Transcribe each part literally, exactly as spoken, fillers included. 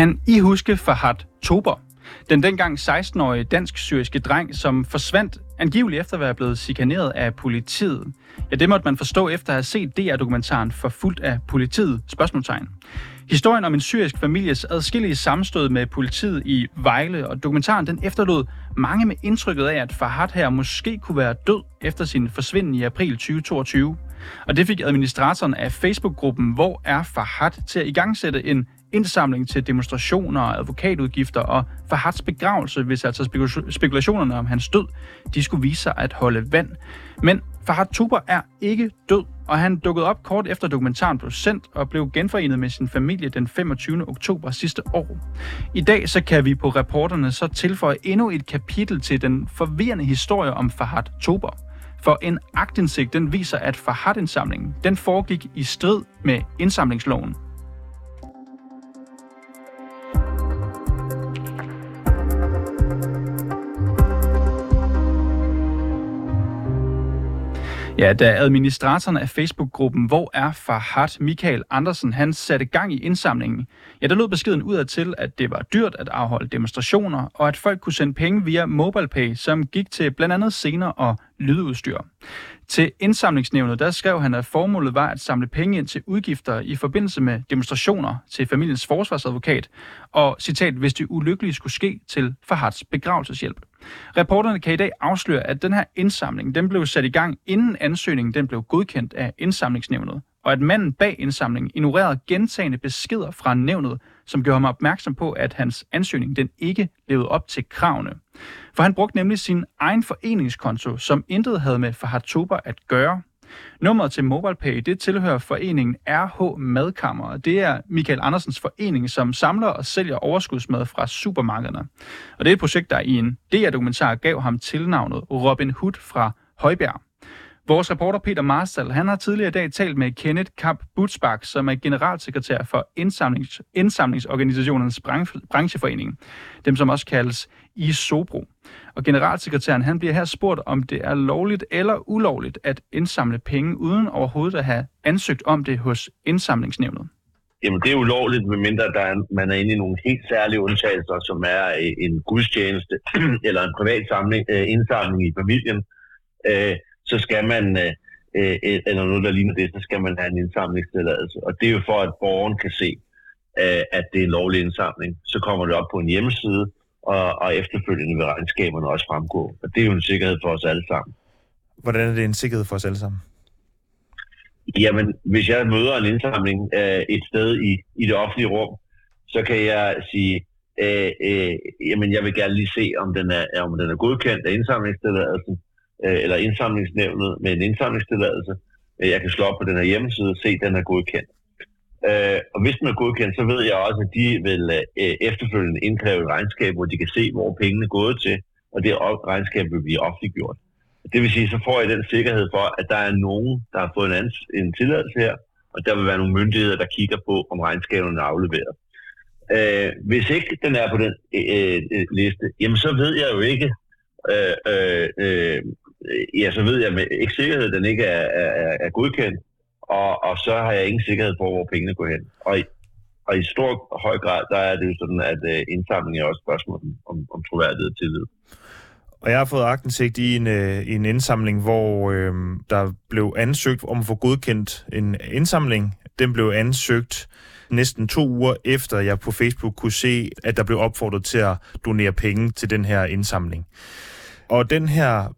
Kan I huske Farhad Tobar? Den dengang seksten-årige dansk-syriske dreng, som forsvandt angiveligt efter at være blevet chikaneret af politiet. Ja, det måtte man forstå efter at have set D R-dokumentaren Forfulgt af politiet? Spørgsmålstegn. Historien om en syrisk families adskillige sammenstød med politiet i Vejle, og dokumentaren den efterlod mange med indtrykket af, at Farhad her måske kunne være død efter sin forsvinden i april tyve toogtyve. Og det fik administratoren af Facebook-gruppen Hvor er Farhad til at igangsætte en indsamling til demonstrationer, advokatudgifter og Farhads begravelse, hvis altså spekulationerne om hans død, de skulle vise sig at holde vand. Men Farhad Tobar er ikke død, og han dukkede op kort efter dokumentaren blev sendt og blev genforenet med sin familie den femogtyvende oktober sidste år. I dag så kan vi på rapporterne så tilføje endnu et kapitel til den forvirrende historie om Farhad Tobar. For en aktindsigt, den viser, at Farhad-indsamlingen, den foregik i strid med indsamlingsloven. Ja, da administratoren af Facebook-gruppen Hvor er Farhad, Michael Andersen, han satte gang i indsamlingen, ja, der lød beskeden udad til, at det var dyrt at afholde demonstrationer, og at folk kunne sende penge via MobilePay, som gik til blandt andet scener og lydudstyr. Til indsamlingsnævnet, der skrev han, at formålet var at samle penge ind til udgifter i forbindelse med demonstrationer til familiens forsvarsadvokat, og citat, hvis det ulykkelige skulle ske, til Farhads begravelseshjælp. Reporterne kan i dag afsløre, at den her indsamling, den blev sat i gang, inden ansøgningen den blev godkendt af indsamlingsnævnet, og at manden bag indsamlingen ignorerede gentagne beskeder fra nævnet, som gjorde ham opmærksom på, at hans ansøgning den ikke levede op til kravene. For han brugte nemlig sin egen foreningskonto, som intet havde med Farhad Tobar at gøre. Nummeret til MobilePay, det tilhører foreningen R H Madkammer, og det er Michael Andersens forening, som samler og sælger overskudsmad fra supermarkederne. Og det er et projekt, der i en D R-dokumentar gav ham tilnavnet Robin Hood fra Højbjerg. Vores reporter Peter Marstal, han har tidligere i dag talt med Kenneth Kamp Butzbach, som er generalsekretær for indsamlings, indsamlingsorganisationernes branche, brancheforening, dem som også kaldes ISOBRO. Og generalsekretæren, han bliver her spurgt, om det er lovligt eller ulovligt at indsamle penge, uden overhovedet at have ansøgt om det hos indsamlingsnævnet. Jamen det er ulovligt, medmindre der er, man er inde i nogle helt særlige undtagelser, som er en gudstjeneste eller en privat samling, indsamling i familien. Så skal man, øh, eller noget, der ligner det, så skal man have en indsamlingstilladelse. Og det er jo for, at borgeren kan se, øh, at det er en lovlig indsamling. Så kommer det op på en hjemmeside, og, og efterfølgende vil regnskaberne også fremgå. Og det er jo en sikkerhed for os alle sammen. Hvordan er det en sikkerhed for os alle sammen? Jamen, hvis jeg møder en indsamling øh, et sted i, i det offentlige rum, så kan jeg sige, øh, øh, jamen jeg vil gerne lige se, om den er, om den er godkendt af indsamlingstilladelsen, eller indsamlingsnævnet med en indsamlingstilladelse. Jeg kan slå op på den her hjemmeside og se, at den er godkendt. Og hvis den er godkendt, så ved jeg også, at de vil efterfølgende indkræve et regnskab, hvor de kan se, hvor pengene er gået til, og det regnskab vil blive offentliggjort. Det vil sige, så får jeg den sikkerhed for, at der er nogen, der har fået en, en tilladelse her, og der vil være nogle myndigheder, der kigger på, om regnskaberne er afleveret. Hvis ikke den er på den øh, liste, jamen så ved jeg jo ikke, øh, øh, ja, så ved jeg med ikke sikkerhed, den ikke er, er, er godkendt, og, og så har jeg ingen sikkerhed for, hvor pengene går hen. Og i, og i stor høj grad, der er det jo sådan, at indsamling er også spørgsmål om, om troværdighed og tillid. Og jeg har fået aktindsigt i en, øh, en indsamling, hvor øh, der blev ansøgt om at få godkendt en indsamling. Den blev ansøgt næsten to uger efter, jeg på Facebook kunne se, at der blev opfordret til at donere penge til den her indsamling. Og den her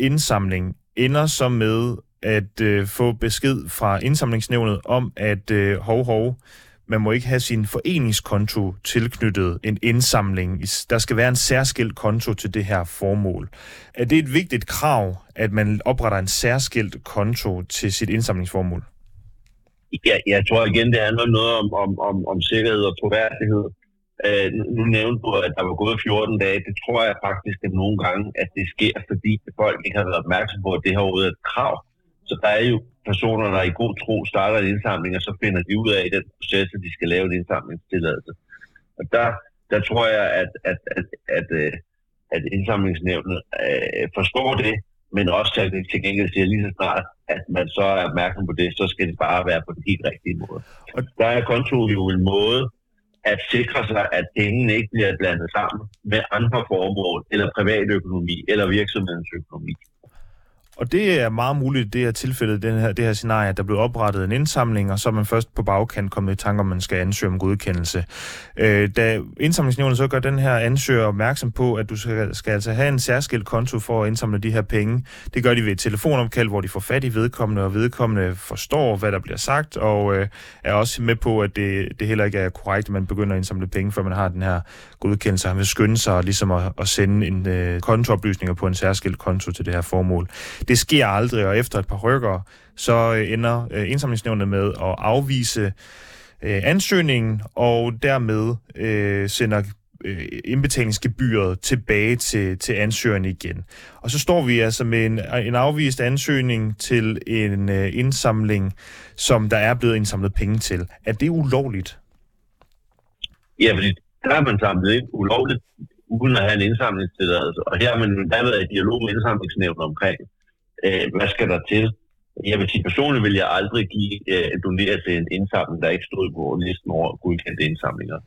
indsamling ender så med at øh, få besked fra indsamlingsnævnet om, at øh, hov, hov, man må ikke have sin foreningskonto tilknyttet en indsamling. Der skal være en særskilt konto til det her formål. Er det et vigtigt krav, at man opretter en særskilt konto til sit indsamlingsformål? Ja, jeg tror igen, det handler noget om, om, om, om sikkerhed og troværdighed. Øh, nu nævnte du, at der var gået fjorten dage. Det tror jeg faktisk at nogle gange, at det sker, fordi folk ikke har været opmærksom på, at det her er et krav. Så der er jo personer, der i god tro starter en indsamling, og så finder de ud af i den proces, at de skal lave en indsamlingstilladelse. Og der, der tror jeg, at, at, at, at, at indsamlingsnævnet øh, forstår det, men også til gengæld siger lige så snart, at man så er opmærksom på det, så skal det bare være på den helt rigtige måde. Og der er konto jo en måde, at sikre sig, at pengene ikke bliver blandet sammen med andre formål, eller privatøkonomi, eller virksomhedens økonomi. Og det er meget muligt, det her tilfælde, det her, det her scenarie, der blev oprettet en indsamling, og så man først på bagkant kommet i tanke om, man skal ansøge om godkendelse. Øh, da indsamlingsnævnet så gør den her ansøger opmærksom på, at du skal, skal altså have en særskilt konto for at indsamle de her penge. Det gør de ved et telefonomkald, hvor de får fat i vedkommende, og vedkommende forstår, hvad der bliver sagt, og øh, er også med på, at det, det heller ikke er korrekt, at man begynder at indsamle penge, før man har den her godkendelse. Han vil skynde sig ligesom at, at sende en øh, kontooplysninger på en særskilt konto til det her formål. Det sker aldrig, og efter et par rykker, så ender øh, indsamlingsnævnet med at afvise øh, ansøgningen, og dermed øh, sender øh, indbetalingsgebyret tilbage til, til ansøgeren igen. Og så står vi altså med en, en afvist ansøgning til en øh, indsamling, som der er blevet indsamlet penge til. Er det ulovligt? Ja, fordi der har man samlet ind ulovligt, uden at have en indsamlingstilladelse. Og her har man der været i dialog med indsamlingsnævnet omkring, hvad skal der til? Jeg vil sige, personligt vil jeg aldrig give en donere til en indsamling, der ikke stod på listen over godkendte indsamlinger.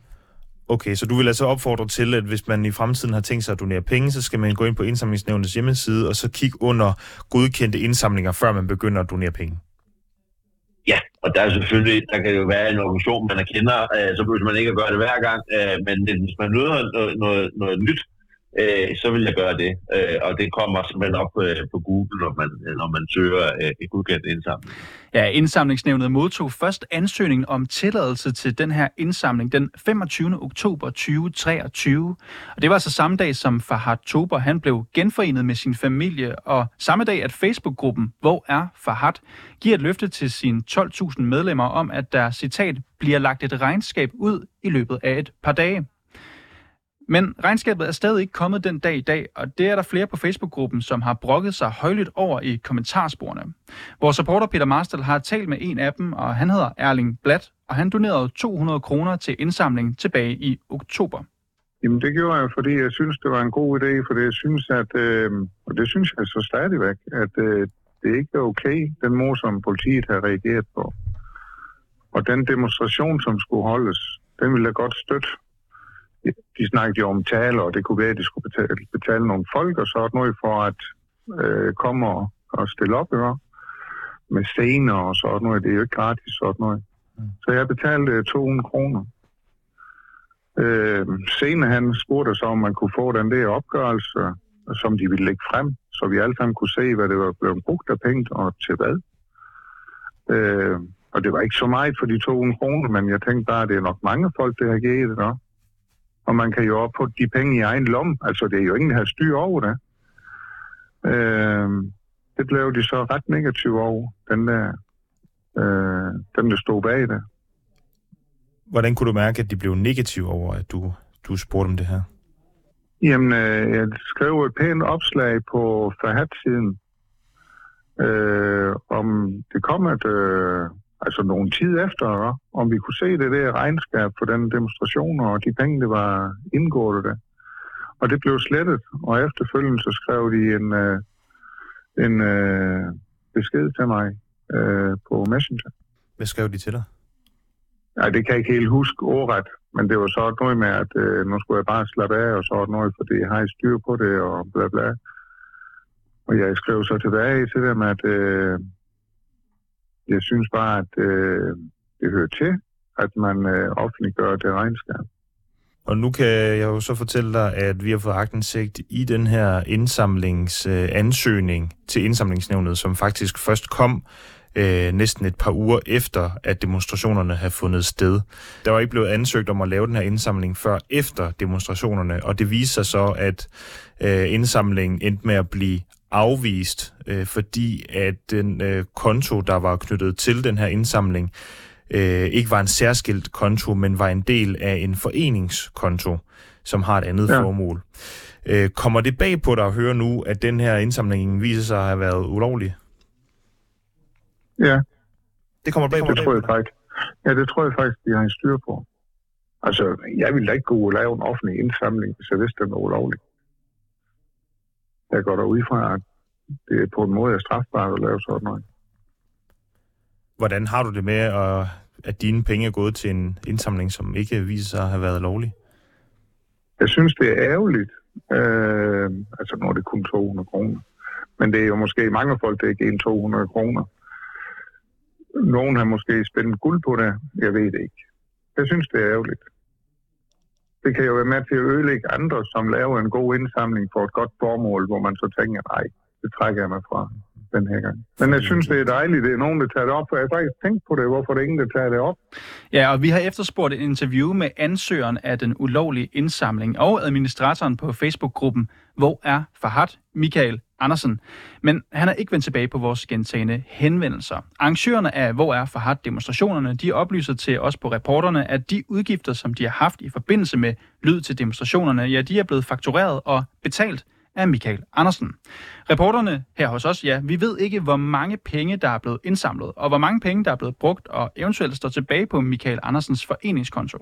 Okay, så du vil altså opfordre til, at hvis man i fremtiden har tænkt sig at donere penge, så skal man gå ind på indsamlingsnævnets hjemmeside og så kigge under godkendte indsamlinger, før man begynder at donere penge? Ja, og der er selvfølgelig, der kan jo være en organisation, man erkender, så behøver man ikke at gøre det hver gang, men hvis man nøder noget, noget, noget nyt, Øh, så vil jeg gøre det, øh, og det kommer simpelthen op øh, på Google, når man, når man søger øh, et godkendt indsamling. Ja, indsamlingsnævnet modtog først ansøgningen om tilladelse til den her indsamling den femogtyvende oktober to tusind treogtyve, og det var altså samme dag, som Farhad Tobar han blev genforenet med sin familie, og samme dag, at Facebook-gruppen Hvor er Farhad giver et løfte til sine tolv tusind medlemmer om, at der, citat, bliver lagt et regnskab ud i løbet af et par dage. Men regnskabet er stadig ikke kommet den dag i dag, og det er der flere på Facebook-gruppen, som har brokket sig højlydt over i kommentarsporene. Vores reporter Peter Marstal har talt med en af dem, og han hedder Erling Bladt, og han donerede to hundrede kroner til indsamling tilbage i oktober. Jamen det gjorde jeg, fordi jeg synes, det var en god idé, for jeg synes, at, øh, og det synes jeg så stadigvæk, at øh, det ikke er okay, den måde, som politiet har reageret på. Og den demonstration, som skulle holdes, den ville jeg godt støtte. De snakkede jo om taler, og det kunne være, at de skulle betale, betale nogle folk og sådan noget for at øh, komme og, og stille op, ikke? Med scener og sådan noget. Det er jo ikke gratis, sådan noget. Mm. Så jeg betalte to hundrede kroner. Øh, senere han spurgte så, om man kunne få den der opgørelse, som de ville lægge frem, så vi alle sammen kunne se, hvad det var blevet brugt af penge og til hvad. Øh, og det var ikke så meget for de to hundrede kroner, men jeg tænkte bare, at det er nok mange folk, der har givet det, da. Og man kan jo opputte de penge i egen lomme. Altså, det er jo ingen, der har styr over det. Øh, det blev de så ret negative over, den der, øh, dem, der stod bag det. Hvordan kunne du mærke, at de blev negative over, at du, du spurgte om det her? Jamen, øh, jeg skrev et pænt opslag på Farhad-siden, øh, om det kom et, øh, altså nogle tid efter, om vi kunne se det der regnskab på den demonstration, og de penge, det var indgået det. Og det blev slettet, og efterfølgende så skrev de en, en besked til mig på Messenger. Hvad skrev de til dig? Nej, det kan jeg ikke helt huske ordret, men det var så noget med, at nu skulle jeg bare slappe af, og så noget, fordi jeg har styr på det, og bla bla. Og jeg skrev så tilbage til dem, at jeg synes bare, at øh, det hører til, at man øh, offentliggør det regnskab. Og nu kan jeg jo så fortælle dig, at vi har fået aktindsigt i den her indsamlingsansøgning øh, til indsamlingsnævnet, som faktisk først kom øh, næsten et par uger efter, at demonstrationerne havde fundet sted. Der var ikke blevet ansøgt om at lave den her indsamling før efter demonstrationerne, og det viser sig så, at øh, indsamlingen endte med at blive afvist, øh, fordi at den øh, konto, der var knyttet til den her indsamling, øh, ikke var en særskilt konto, men var en del af en foreningskonto, som har et andet ja. formål. Øh, kommer det bag på dig at høre nu, at den her indsamling viser sig at have været ulovlig? Ja. Det kommer bag på dig? Det tror jeg faktisk. Ja, det tror jeg faktisk, de har en styr på. Altså, jeg ville da ikke gå og lave en offentlig indsamling, hvis jeg vidste, den var ulovlig. Jeg går derudfra, at det er på en måde er strafbart at lave sådan noget. Hvordan har du det med, at, at dine penge er gået til en indsamling, som ikke viser sig at have været lovlig? Jeg synes, det er ærgerligt. Øh, altså, når det er kun to hundrede kroner. Men det er jo måske mange folk, det er ikke en to hundrede kroner. Nogen har måske spændt guld på det. Jeg ved det ikke. Jeg synes, det er ærgerligt. Det kan jo være med til at ødelægge andre, som laver en god indsamling for et godt formål, hvor man så tænker, nej, det trækker jeg mig fra den her gang. Men jeg synes, det er dejligt, det er nogen, der tager det op, for jeg har faktisk tænkt på det, hvorfor det er ingen, der tager det op. Ja, og vi har efterspurgt et interview med ansøgeren af den ulovlige indsamling og administratoren på Facebook-gruppen Hvor er Farhad Michael Andersen. Men han er ikke vendt tilbage på vores gentagne henvendelser. Arrangørerne af Hvor er Farhad-demonstrationerne, de oplyser til os på reporterne, at de udgifter, som de har haft i forbindelse med lyd til demonstrationerne, ja, de er blevet faktureret og betalt af Michael Andersen. Reporterne her hos os, ja, vi ved ikke, hvor mange penge, der er blevet indsamlet, og hvor mange penge, der er blevet brugt og eventuelt står tilbage på Michael Andersens foreningskonto.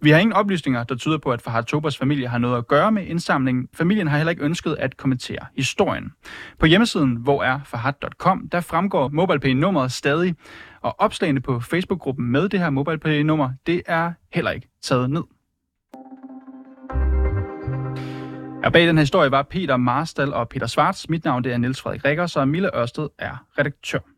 Vi har ingen oplysninger, der tyder på, at Farhad Tobars familie har noget at gøre med indsamlingen. Familien har heller ikke ønsket at kommentere historien. På hjemmesiden hvor er farhad punktum com, der fremgår MobilePay-nummeret stadig, og opslagene på Facebook-gruppen med det her MobilePay-nummer, det er heller ikke taget ned. Og bag den her historie var Peter Marstal og Peter Svarts. Mit navn det er Niels Frederik Rikers, og Mille Ørsted er redaktør.